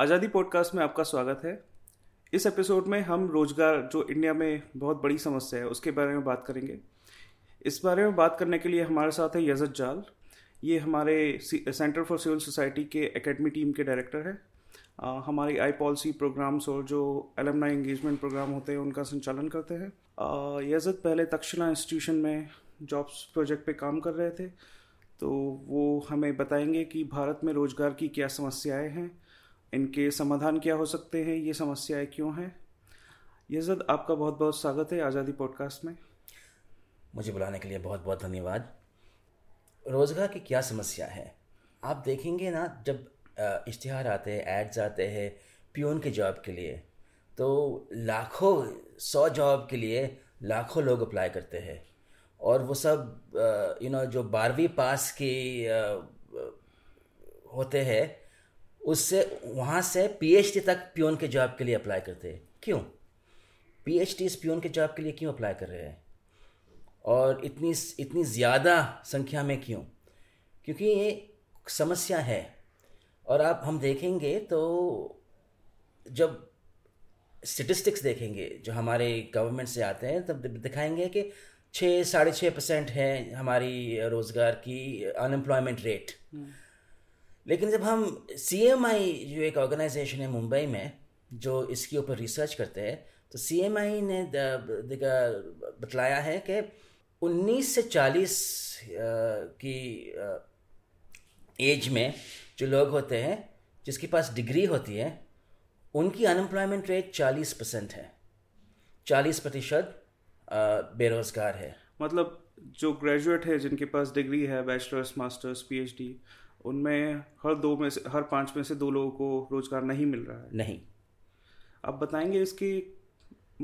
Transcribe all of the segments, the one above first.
आज़ादी पॉडकास्ट में आपका स्वागत है। इस एपिसोड में हम रोज़गार, जो इंडिया में बहुत बड़ी समस्या है, उसके बारे में बात करेंगे। इस बारे में बात करने के लिए हमारे साथ है यज़त जाल। ये हमारे सेंटर फॉर सिविल सोसाइटी के एकेडमी टीम के डायरेक्टर हैं। हमारी आई पॉलिसी प्रोग्राम्स और जो एलुमनाई एंगेजमेंट प्रोग्राम होते हैं उनका संचालन करते हैं। यज़त पहले तक्षशिला इंस्टीट्यूशन में जॉब्स प्रोजेक्ट पे काम कर रहे थे, तो वो हमें बताएंगे कि भारत में रोज़गार की क्या समस्याएं हैं, इनके समाधान क्या हो सकते हैं, ये समस्याएं क्यों हैं। यज़त, आपका बहुत बहुत स्वागत है आज़ादी पॉडकास्ट में। मुझे बुलाने के लिए बहुत बहुत धन्यवाद। रोज़गार की क्या समस्या है, आप देखेंगे ना, जब इश्तिहार आते हैं, एड्स आते हैं पियोन के जॉब के लिए, तो लाखों 100 जॉब के लिए लाखों लोग अप्लाई करते हैं, और वो सब जो 12वीं पास के होते हैं, उससे वहाँ से पीएचडी तक पियोन के जॉब के लिए अप्लाई करते हैं। क्यों पीएचडी इस पियोन के जॉब के लिए क्यों अप्लाई कर रहे हैं, और इतनी ज़्यादा संख्या में क्यों? क्योंकि ये समस्या है। और आप हम देखेंगे तो जब स्टेटिस्टिक्स देखेंगे जो हमारे गवर्नमेंट से आते हैं, तब दिखाएंगे कि 6-6.5% है हमारी रोज़गार की अनएम्प्लॉयमेंट रेट। लेकिन जब हम CMI जो एक ऑर्गेनाइजेशन है मुंबई में जो इसके ऊपर रिसर्च करते हैं, तो CMI ने बताया है कि 19 से 40 की एज में जो लोग होते हैं जिसके पास डिग्री होती है, उनकी अनएम्प्लॉयमेंट रेट 40% है। 40% बेरोज़गार है। मतलब जो ग्रेजुएट है, जिनके पास डिग्री है, बैचलर्स, मास्टर्स, PhD, उनमें हर 5 में से 2 लोगों को रोज़गार नहीं मिल रहा है। नहीं, आप बताएंगे इसके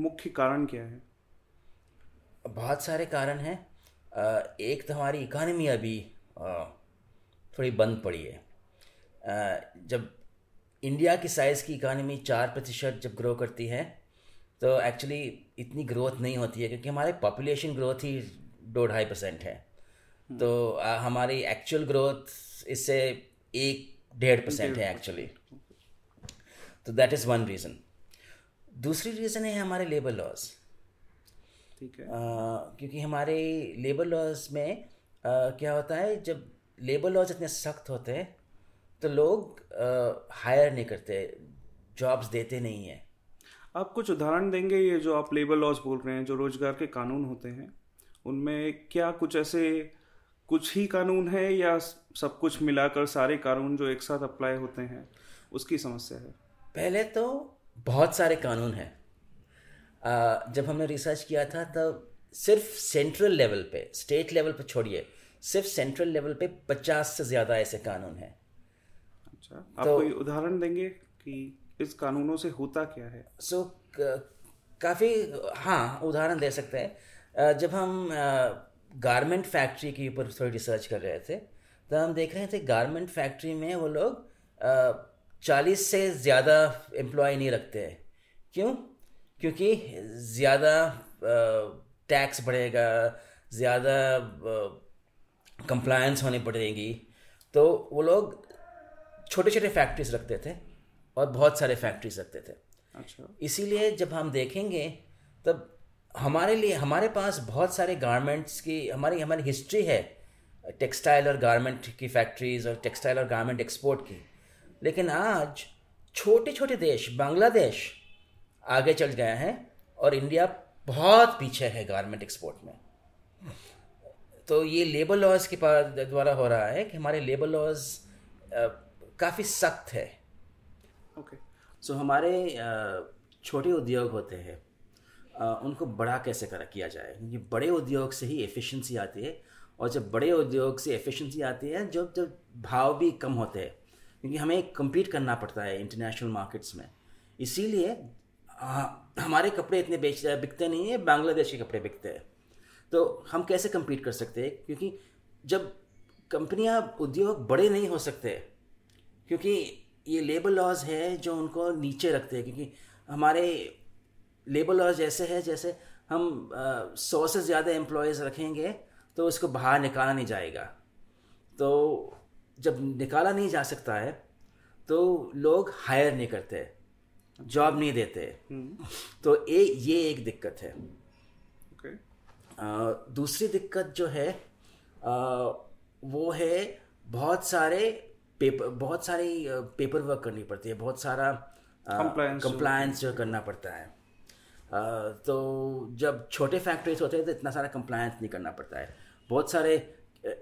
मुख्य कारण क्या है? बहुत सारे कारण हैं। एक तो हमारी इकॉनमी अभी थोड़ी बंद पड़ी है। जब इंडिया की साइज़ की इकॉनमी 4% जब ग्रो करती है, तो एक्चुअली इतनी ग्रोथ नहीं होती है, क्योंकि हमारे पॉपुलेशन ग्रोथ ही 2-2.5% है। तो हमारी एक्चुअल ग्रोथ इससे 1-1.5% है एक्चुअली। तो दैट इज़ वन रीज़न। दूसरी रीज़न है हमारे लेबर लॉज। ठीक है। क्योंकि हमारे लेबर लॉज में क्या होता है, जब लेबर लॉज इतने सख्त होते हैं तो लोग हायर नहीं करते, जॉब्स देते नहीं हैं। आप कुछ उदाहरण देंगे? ये जो आप लेबर लॉज बोल रहे हैं, जो रोज़गार के कानून होते हैं, उनमें क्या कुछ ऐसे कुछ ही कानून है, या सब कुछ मिलाकर सारे कानून जो एक साथ अप्लाई होते हैं, उसकी समस्या है? पहले तो बहुत सारे कानून हैं। जब हमने रिसर्च किया था, तब सिर्फ सेंट्रल लेवल पे, स्टेट लेवल पे छोड़िए, सिर्फ सेंट्रल लेवल पे 50 से ज़्यादा ऐसे कानून हैं। अच्छा, आप कोई उदाहरण देंगे कि इस कानूनों से होता क्या है? काफ़ी हाँ उदाहरण दे सकते हैं। जब हम गारमेंट फैक्ट्री के ऊपर थोड़ी रिसर्च कर रहे थे, तो हम देख रहे थे गारमेंट फैक्ट्री में वो लोग 40 से ज़्यादा एम्प्लॉय नहीं रखते हैं। क्यों? क्योंकि ज़्यादा टैक्स बढ़ेगा, ज़्यादा कंप्लायंस होनी पड़ेगी, तो वो लोग छोटे छोटे फैक्ट्रीज रखते थे और बहुत सारे फैक्ट्रीज रखते थे। अच्छा। इसीलिए जब हम देखेंगे, तब हमारे लिए, हमारे पास बहुत सारे गारमेंट्स की हमारी हिस्ट्री है, टेक्सटाइल और गारमेंट की फैक्ट्रीज और टेक्सटाइल और गारमेंट एक्सपोर्ट की। लेकिन आज छोटे छोटे देश, बांग्लादेश आगे चल गया है और इंडिया बहुत पीछे है गारमेंट एक्सपोर्ट में। तो ये लेबर लॉज के द्वारा हो रहा है कि हमारे लेबर लॉज काफ़ी सख्त है। ओके। सो हमारे छोटे उद्योग होते हैं, उनको बड़ा कैसे किया जाए, क्योंकि बड़े उद्योग से ही एफिशिएंसी आती है, और जब बड़े उद्योग से एफिशिएंसी आती है, जब भाव भी कम होते हैं, क्योंकि हमें कम्पीट करना पड़ता है इंटरनेशनल मार्केट्स में। इसीलिए हमारे कपड़े इतने बिकते नहीं है, बांग्लादेश के कपड़े बिकते हैं। तो हम कैसे कम्पीट कर सकते हैं? क्योंकि जब कंपनियां, उद्योग बड़े नहीं हो सकते, क्योंकि ये लेबर लॉज है जो उनको नीचे रखते हैं। क्योंकि हमारे लेबर लॉज ऐसे है, जैसे हम 100 से ज़्यादा एम्प्लॉयज़ रखेंगे तो उसको बाहर निकाला नहीं जाएगा। तो जब निकाला नहीं जा सकता है, तो लोग हायर नहीं करते, जॉब नहीं देते। तो ये एक दिक्कत है। दूसरी दिक्कत जो है वो है बहुत सारे पेपर वर्क करनी पड़ती है, बहुत सारा कंप्लायंस जो करना पड़ता है। तो जब छोटे फैक्ट्रीज होते हैं तो इतना सारा कंप्लायंस नहीं करना पड़ता है, बहुत सारे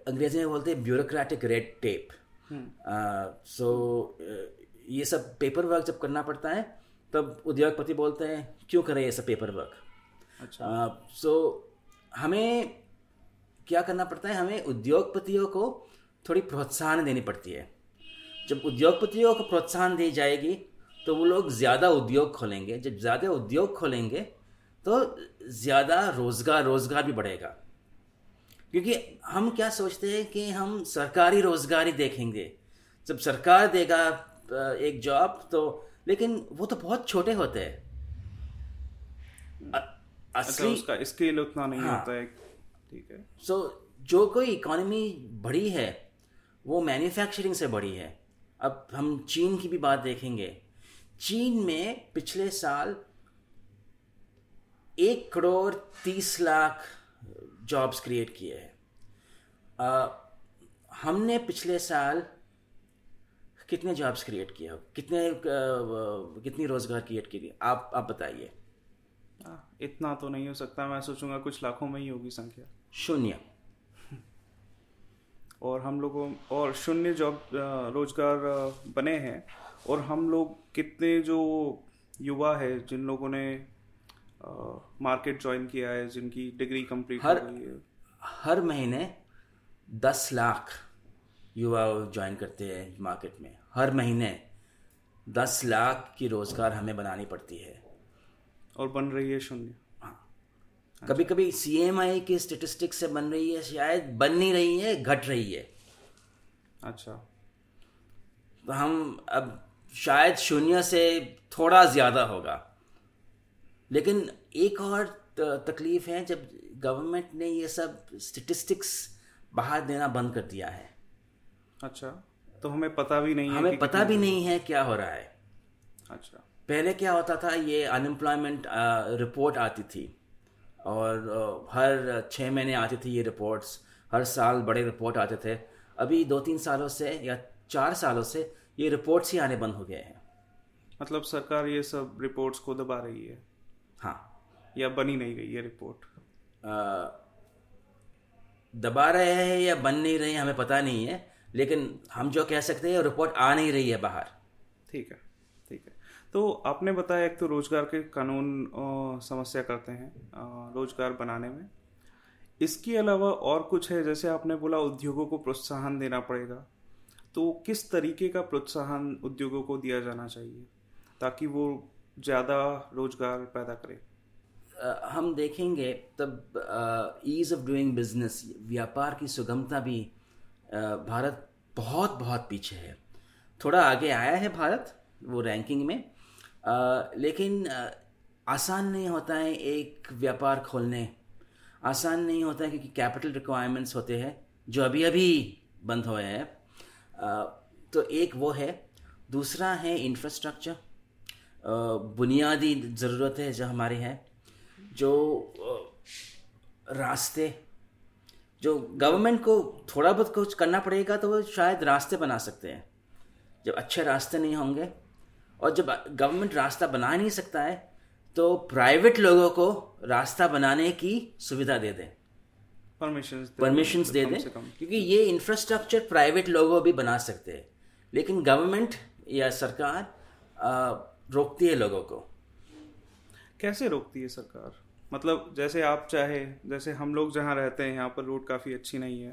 अंग्रेजी में बोलते हैं ब्यूरोक्रेटिक रेड टेप। सो ये सब पेपर वर्क जब करना पड़ता है तब उद्योगपति बोलते हैं क्यों करें ये सब पेपर वर्क। अच्छा, सो हमें क्या करना पड़ता है, हमें उद्योगपतियों को थोड़ी प्रोत्साहन देनी पड़ती है। जब उद्योगपतियों को प्रोत्साहन दी जाएगी तो वो लोग ज़्यादा उद्योग खोलेंगे, जब ज़्यादा उद्योग खोलेंगे तो ज़्यादा रोज़गार भी बढ़ेगा। क्योंकि हम क्या सोचते हैं कि हम सरकारी रोज़गार ही देखेंगे, जब सरकार देगा एक जॉब तो, लेकिन वो तो बहुत छोटे होते हैं। असली उसका स्केल उतना नहीं होता है, ठीक है। सो जो कोई इकोनॉमी बड़ी है वो मैन्युफैक्चरिंग से बड़ी है। अब हम चीन की भी बात देखेंगे, चीन में पिछले साल 1,30,00,000 जॉब्स क्रिएट किए हैं। हमने पिछले साल कितने जॉब्स क्रिएट किए हो, कितनी रोजगार क्रिएट किए, आप बताइए। इतना तो नहीं हो सकता, मैं सोचूंगा कुछ लाखों में ही होगी संख्या, 0। और हम लोगों और 0 जॉब रोजगार बने हैं। और हम लोग कितने जो युवा है जिन लोगों ने मार्केट ज्वाइन किया है, जिनकी डिग्री कंप्लीट हो गई है, हर महीने 10 लाख युवा ज्वाइन करते हैं मार्केट में। हर महीने 10 लाख की रोजगार हमें बनानी पड़ती है और बन रही है 0। हाँ, कभी कभी CMI के स्टेटिस्टिक्स से बन रही है, शायद बन नहीं रही है, घट रही है। अच्छा, तो हम अब शायद 0 से थोड़ा ज़्यादा होगा। लेकिन एक और तकलीफ है, जब गवर्नमेंट ने ये सब स्टेटिस्टिक्स बाहर देना बंद कर दिया है। अच्छा, तो हमें पता भी नहीं है क्या हो रहा है। अच्छा, पहले क्या होता था, ये अनएम्प्लॉयमेंट रिपोर्ट आती थी और हर 6 महीने आती थी ये रिपोर्ट्स, हर साल बड़े रिपोर्ट आते थे। अभी 2-3 सालों से या 4 सालों से ये रिपोर्ट्स ही आने बंद हो गए हैं। मतलब सरकार ये सब रिपोर्ट्स को दबा रही है। हाँ, या बनी नहीं गई ये रिपोर्ट, दबा रहे हैं या बन नहीं रही हमें पता नहीं है, लेकिन हम जो कह सकते हैं रिपोर्ट आ नहीं रही है बाहर। ठीक है, ठीक है। तो आपने बताया एक तो रोज़गार के कानून समस्या करते हैं रोज़गार बनाने में, इसके अलावा और कुछ है? जैसे आपने बोला उद्योगों को प्रोत्साहन देना पड़ेगा, तो किस तरीके का प्रोत्साहन उद्योगों को दिया जाना चाहिए ताकि वो ज़्यादा रोज़गार पैदा करे? हम देखेंगे तब ईज़ ऑफ डूइंग बिजनेस, व्यापार की सुगमता भी भारत बहुत बहुत पीछे है। थोड़ा आगे आया है भारत वो रैंकिंग में, लेकिन आसान नहीं होता है एक व्यापार खोलने, आसान नहीं होता है क्योंकि कैपिटल रिक्वायरमेंट्स होते हैं जो अभी अभी बंद हुए हैं। तो एक वो है, दूसरा है इंफ्रास्ट्रक्चर, बुनियादी ज़रूरतें जो हमारी हैं, जो रास्ते, जो गवर्नमेंट को थोड़ा बहुत कुछ करना पड़ेगा तो वो शायद रास्ते बना सकते हैं। जब अच्छे रास्ते नहीं होंगे और जब गवर्नमेंट रास्ता बना ही नहीं सकता है तो प्राइवेट लोगों को रास्ता बनाने की सुविधा दे दें, परमिशंस दे दें, क्योंकि ये इंफ्रास्ट्रक्चर प्राइवेट लोगों भी बना सकते हैं, लेकिन गवर्नमेंट या सरकार रोकती है लोगों को। कैसे रोकती है सरकार? मतलब जैसे आप चाहे, जैसे हम लोग जहाँ रहते हैं यहाँ पर रोड काफ़ी अच्छी नहीं है,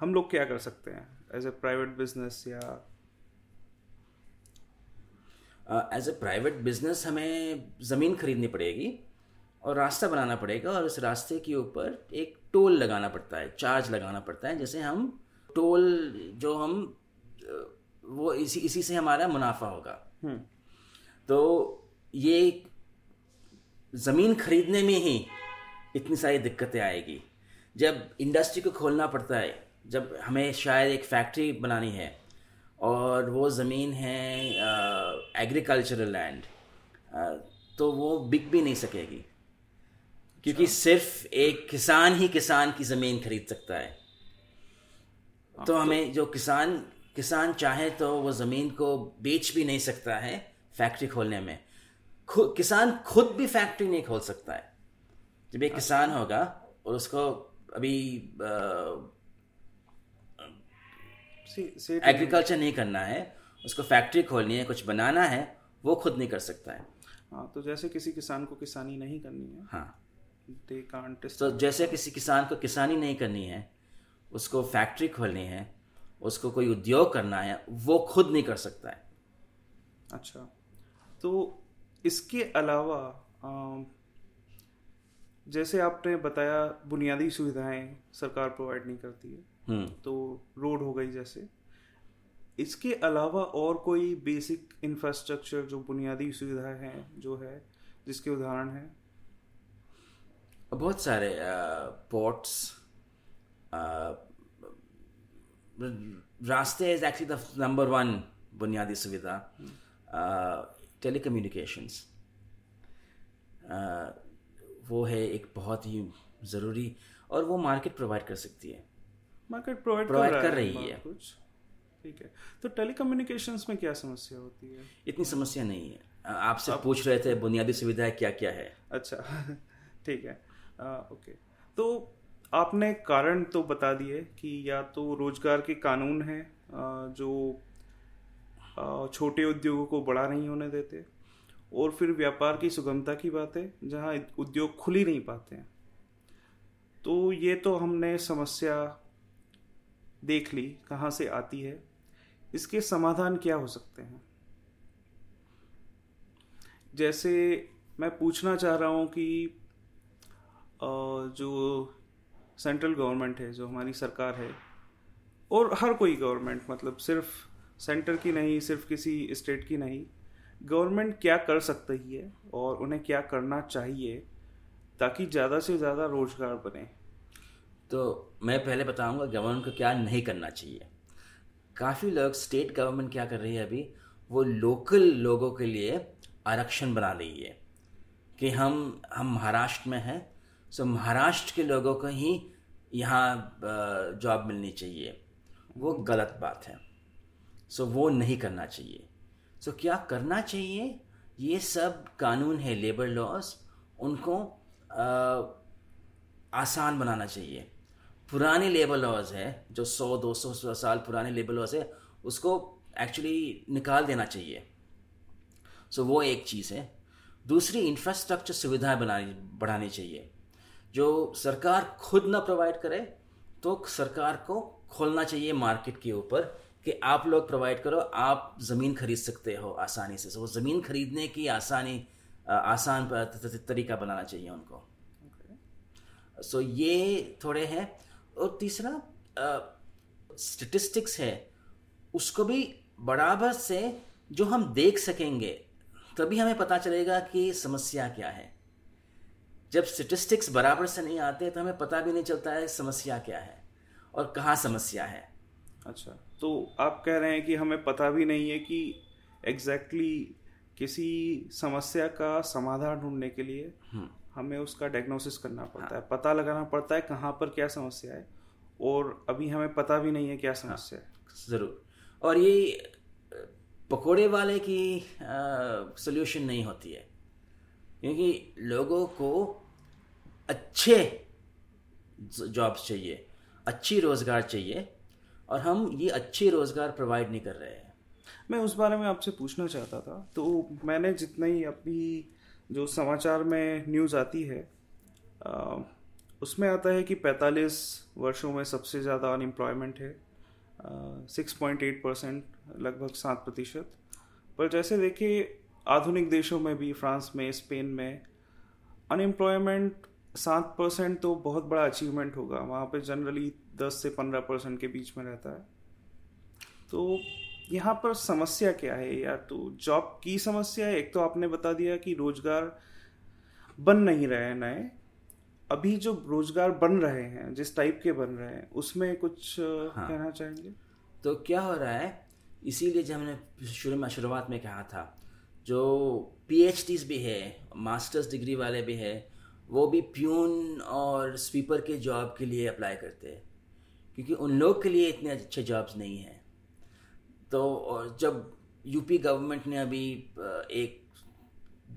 हम लोग क्या कर सकते हैं एज ए प्राइवेट बिजनेस? या एज ए प्राइवेट बिजनेस हमें ज़मीन खरीदनी पड़ेगी और रास्ता बनाना पड़ेगा और उस रास्ते के ऊपर एक टोल लगाना पड़ता है, चार्ज लगाना पड़ता है। जैसे हम टोल जो हम वो इसी से हमारा मुनाफा होगा। तो ये ज़मीन खरीदने में ही इतनी सारी दिक्कतें आएगी। जब इंडस्ट्री को खोलना पड़ता है, जब हमें शायद एक फैक्ट्री बनानी है और वो ज़मीन है एग्रीकल्चरल लैंड, तो वो बिक भी नहीं सकेगी क्योंकि सिर्फ एक किसान ही किसान की ज़मीन खरीद सकता है। तो हमें जो किसान चाहे तो वो ज़मीन को बेच भी नहीं सकता है फैक्ट्री खोलने में, किसान खुद भी फैक्ट्री नहीं खोल सकता है। जब एक किसान होगा और उसको अभी एग्रीकल्चर नहीं करना है, उसको फैक्ट्री खोलनी है, कुछ बनाना है, वो खुद नहीं कर सकता है। हाँ, तो जैसे किसी किसान को किसानी नहीं करनी है, हाँ, तो जैसे किसी किसान को किसानी नहीं करनी है, उसको फैक्ट्री खोलनी है, उसको कोई उद्योग करना है, वो खुद नहीं कर सकता है। अच्छा, तो इसके अलावा जैसे आपने बताया बुनियादी सुविधाएं सरकार प्रोवाइड नहीं करती है, तो रोड हो गई जैसे, इसके अलावा और कोई बेसिक इंफ्रास्ट्रक्चर जो बुनियादी सुविधा है जो है जिसके उदाहरण हैं? बहुत सारे पोर्ट्स, रास्ते is actually the number one बुनियादी सुविधा, टेलीकम्युनिकेशंस वो है एक बहुत ही ज़रूरी, और वो मार्केट प्रोवाइड कर सकती है, मार्केट प्रोवाइड कर रही है कुछ, ठीक है। तो टेलीकम्युनिकेशंस में क्या समस्या होती है? इतनी समस्या नहीं है। आपसे पूछ रहे थे बुनियादी सुविधाएं क्या क्या है। अच्छा, ठीक है, ओके। तो आपने कारण तो बता दिए कि या तो रोजगार के कानून हैं जो छोटे उद्योगों को बड़ा नहीं होने देते, और फिर व्यापार की सुगमता की बात है जहाँ उद्योग खुल ही नहीं पाते हैं। तो ये तो हमने समस्या देख ली कहाँ से आती है, इसके समाधान क्या हो सकते हैं? जैसे मैं पूछना चाह रहा हूँ कि जो सेंट्रल गवर्नमेंट है, जो हमारी सरकार है, और हर कोई गवर्नमेंट, मतलब सिर्फ सेंटर की नहीं, सिर्फ किसी स्टेट की नहीं, गवर्नमेंट क्या कर सकती है और उन्हें क्या करना चाहिए ताकि ज़्यादा से ज़्यादा रोजगार बने? तो मैं पहले बताऊंगा गवर्नमेंट को क्या नहीं करना चाहिए। काफ़ी लोग, स्टेट गवर्नमेंट क्या कर रही है अभी, वो लोकल लोगों के लिए आरक्षण बना रही है कि हम महाराष्ट्र में हैं, सो महाराष्ट्र के लोगों को ही यहाँ जॉब मिलनी चाहिए। वो गलत बात है, सो वो नहीं करना चाहिए। सो क्या करना चाहिए? ये सब कानून है, लेबर लॉज, उनको आसान बनाना चाहिए। पुराने लेबर लॉज है जो 100-200 साल पुराने लेबर लॉज है, उसको एक्चुअली निकाल देना चाहिए। सो वो एक चीज़ है। दूसरी, इंफ्रास्ट्रक्चर सुविधाएं बढ़ानी चाहिए। जो सरकार खुद ना प्रोवाइड करे तो सरकार को खोलना चाहिए मार्केट के ऊपर कि आप लोग प्रोवाइड करो, आप ज़मीन खरीद सकते हो आसानी से। वो ज़मीन खरीदने की आसान तरीका बनाना चाहिए उनको। सो ये थोड़े हैं। और तीसरा, स्टेटिस्टिक्स है, उसको भी बराबर से जो हम देख सकेंगे तभी हमें पता चलेगा कि समस्या क्या है। जब स्टेटिस्टिक्स बराबर से नहीं आते तो हमें पता भी नहीं चलता है समस्या क्या है और कहाँ समस्या है। अच्छा, तो आप कह रहे हैं कि हमें पता भी नहीं है कि एग्जैक्टली किसी समस्या का समाधान ढूंढने के लिए हमें उसका डायग्नोसिस करना पड़ता है, पता लगाना पड़ता है कहाँ पर क्या समस्या है, और अभी हमें पता भी नहीं है क्या समस्या है। ज़रूर। और ये पकोड़े वाले की सॉल्यूशन नहीं होती है, क्योंकि लोगों को अच्छे जॉब्स चाहिए, अच्छी रोज़गार चाहिए, और हम ये अच्छी रोज़गार प्रोवाइड नहीं कर रहे हैं। मैं उस बारे में आपसे पूछना चाहता था। तो मैंने जितना ही अपनी जो समाचार में न्यूज़ आती है उसमें आता है कि 45 वर्षों में सबसे ज़्यादा अनएम्प्लॉयमेंट है, 6.8%, लगभग 7%। पर जैसे देखिए आधुनिक देशों में भी, फ्रांस में, स्पेन में, अनएम्प्लॉयमेंट 7% तो बहुत बड़ा अचीवमेंट होगा। वहाँ पे जनरली 10-15% के बीच में रहता है। तो यहाँ पर समस्या क्या है? या तो जॉब की समस्या है, एक तो आपने बता दिया कि रोजगार बन नहीं रहे नए, अभी जो रोजगार बन रहे हैं जिस टाइप के बन रहे हैं उसमें कुछ कहना चाहेंगे? तो क्या हो रहा है इसीलिए जब हमने शुरुआत में कहा था, जो PhDs भी है, मास्टर्स डिग्री वाले भी है, वो भी प्यून और स्वीपर के जॉब के लिए अप्लाई करते हैं, क्योंकि उन लोग के लिए इतने अच्छे जॉब्स नहीं हैं। तो और जब यूपी गवर्नमेंट ने अभी एक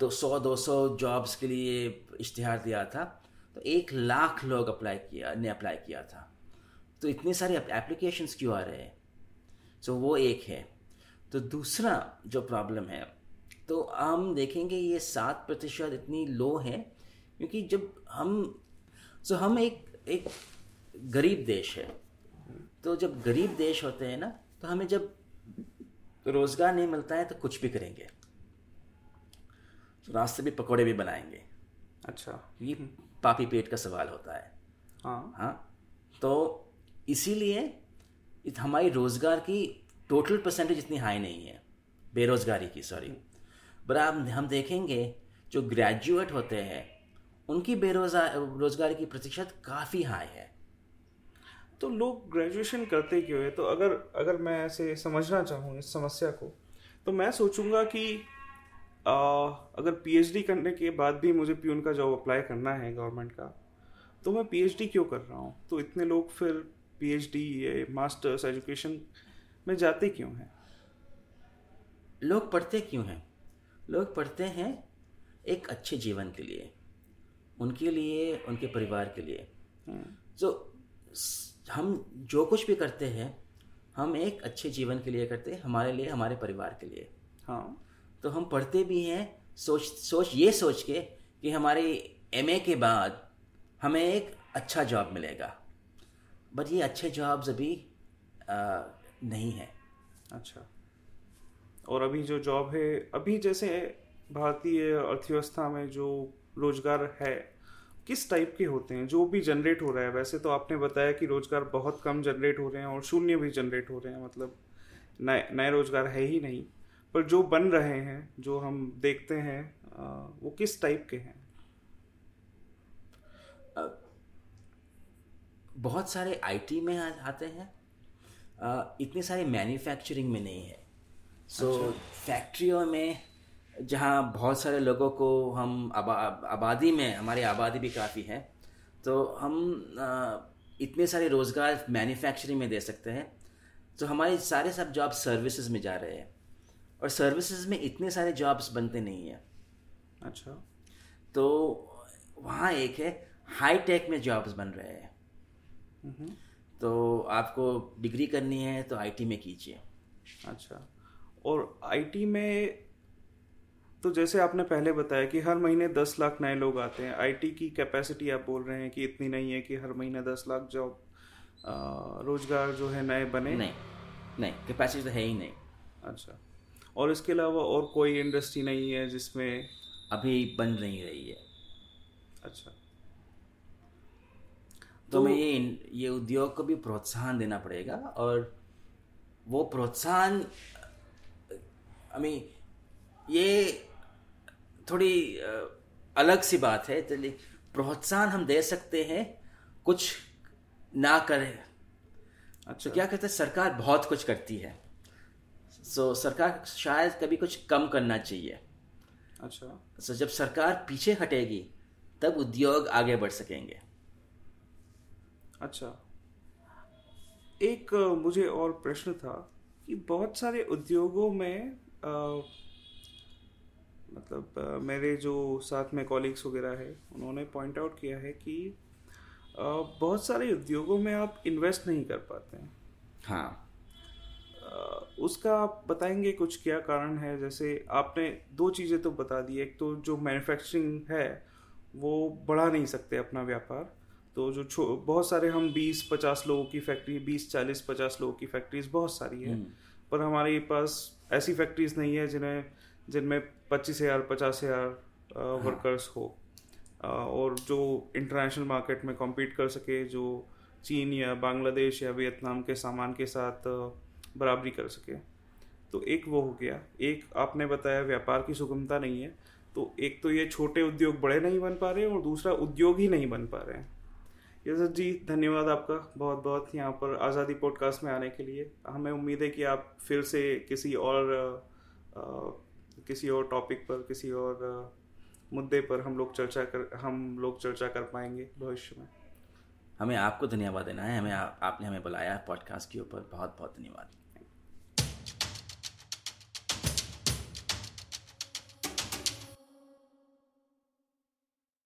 200 जॉब्स के लिए इश्तिहार दिया था, तो 1 लाख लोग अप्लाई किया था। तो इतने सारे एप्लीकेशंस क्यों आ रहे हैं? सो वो एक है। तो दूसरा जो प्रॉब्लम है, तो हम देखेंगे ये 7% इतनी लो है, क्योंकि जब हम एक गरीब देश है, तो जब गरीब देश होते हैं ना, तो हमें जब रोज़गार नहीं मिलता है तो कुछ भी करेंगे, तो रास्ते भी पकोड़े भी बनाएंगे। अच्छा, ये पापी पेट का सवाल होता है। हाँ, तो इसीलिए हमारी रोज़गार की टोटल परसेंटेज इतनी हाई नहीं है, बेरोज़गारी की, सॉरी। पर हम देखेंगे जो ग्रेजुएट होते हैं उनकी बेरोज़गारी की प्रतिशत काफ़ी हाई है। तो लोग ग्रेजुएशन करते क्यों है? तो अगर मैं ऐसे समझना चाहूँ इस समस्या को, तो मैं सोचूंगा कि अगर PhD करने के बाद भी मुझे प्यून का जॉब अप्लाई करना है गवर्नमेंट का, तो मैं PhD क्यों कर रहा हूँ? तो इतने लोग फिर PhD या मास्टर्स एजुकेशन में जाते क्यों हैं? लोग पढ़ते क्यों हैं? लोग पढ़ते हैं एक अच्छे जीवन के लिए, उनके लिए, उनके परिवार के लिए। तो हम जो कुछ भी करते हैं, हम एक अच्छे जीवन के लिए करते हैं, हमारे लिए, हमारे परिवार के लिए। हाँ, तो हम पढ़ते भी हैं सोच के कि हमारे MA के बाद हमें एक अच्छा जॉब मिलेगा, बट ये अच्छे जॉब्स अभी नहीं है। अच्छा, और अभी जो जॉब है, अभी जैसे भारतीय अर्थव्यवस्था में जो रोजगार है किस टाइप के होते हैं, जो भी जनरेट हो रहा है? वैसे तो आपने बताया कि रोजगार बहुत कम जनरेट हो रहे हैं और शून्य भी जनरेट हो रहे हैं, मतलब नए रोजगार है ही नहीं, पर जो बन रहे हैं, जो हम देखते हैं, वो किस टाइप के हैं? बहुत सारे IT में आते हैं, इतने सारे मैन्युफैक्चरिंग में नहीं है। सो फैक्ट्रियों में जहाँ बहुत सारे लोगों को हम आबादी में, हमारी आबादी भी काफ़ी है, तो हम इतने सारे रोज़गार मैन्युफैक्चरिंग में दे सकते हैं। तो हमारे सब जॉब सर्विसेज में जा रहे हैं, और सर्विसेज में इतने सारे जॉब्स बनते नहीं हैं। अच्छा, तो वहाँ एक है हाई टेक में जॉब्स बन रहे हैं, तो आपको डिग्री करनी है तो IT में कीजिए। अच्छा, और IT में तो जैसे आपने पहले बताया कि हर महीने 10 लाख नए लोग आते हैं, IT की कैपेसिटी आप बोल रहे हैं कि इतनी नहीं है कि हर महीने 10 लाख जॉब रोजगार जो है नए बने। नहीं, कैपेसिटी तो है ही नहीं। अच्छा, और इसके अलावा और कोई इंडस्ट्री नहीं है जिसमें अभी बन नहीं रही है? अच्छा, तो हमें ये उद्योग को भी प्रोत्साहन देना पड़ेगा, और वो प्रोत्साहन ये थोड़ी अलग सी बात है। तो प्रोत्साहन हम दे सकते हैं, कुछ ना करें। अच्छा, तो क्या कहते हैं, सरकार बहुत कुछ करती है, सो सरकार शायद कभी कुछ कम करना चाहिए। अच्छा, सो जब सरकार पीछे हटेगी तब उद्योग आगे बढ़ सकेंगे। अच्छा, एक मुझे और प्रश्न था कि बहुत सारे उद्योगों में मतलब मेरे जो साथ में कॉलिग्स वगैरह है, उन्होंने पॉइंट आउट किया है कि बहुत सारे उद्योगों में आप इन्वेस्ट नहीं कर पाते हैं। हाँ, उसका आप बताएंगे कुछ, क्या कारण है? जैसे आपने 2 चीज़ें तो बता दी, एक तो जो मैन्युफैक्चरिंग है वो बढ़ा नहीं सकते अपना व्यापार, तो जो बहुत सारे हम 20-50 लोगों की फैक्ट्री, 20-40-50 लोगों की फैक्ट्रीज बहुत सारी है, पर हमारे पास ऐसी फैक्ट्रीज नहीं है जिनमें 25,000-50,000 वर्कर्स हो, और जो इंटरनेशनल मार्केट में कॉम्पीट कर सके, जो चीन या बांग्लादेश या वियतनाम के सामान के साथ बराबरी कर सके। तो एक वो हो गया, एक आपने बताया व्यापार की सुगमता नहीं है, तो एक तो ये छोटे उद्योग बड़े नहीं बन पा रहे, और दूसरा उद्योग ही नहीं बन पा रहे हैं। यज़त जी, धन्यवाद आपका बहुत बहुत यहाँ पर आज़ादी पॉडकास्ट में आने के लिए। हमें उम्मीद है कि आप फिर से किसी और टॉपिक पर, किसी और मुद्दे पर हम लोग चर्चा कर पाएंगे भविष्य में। हमें आपको धन्यवाद देना है, आपने हमें बुलाया है पॉडकास्ट के ऊपर। बहुत बहुत धन्यवाद।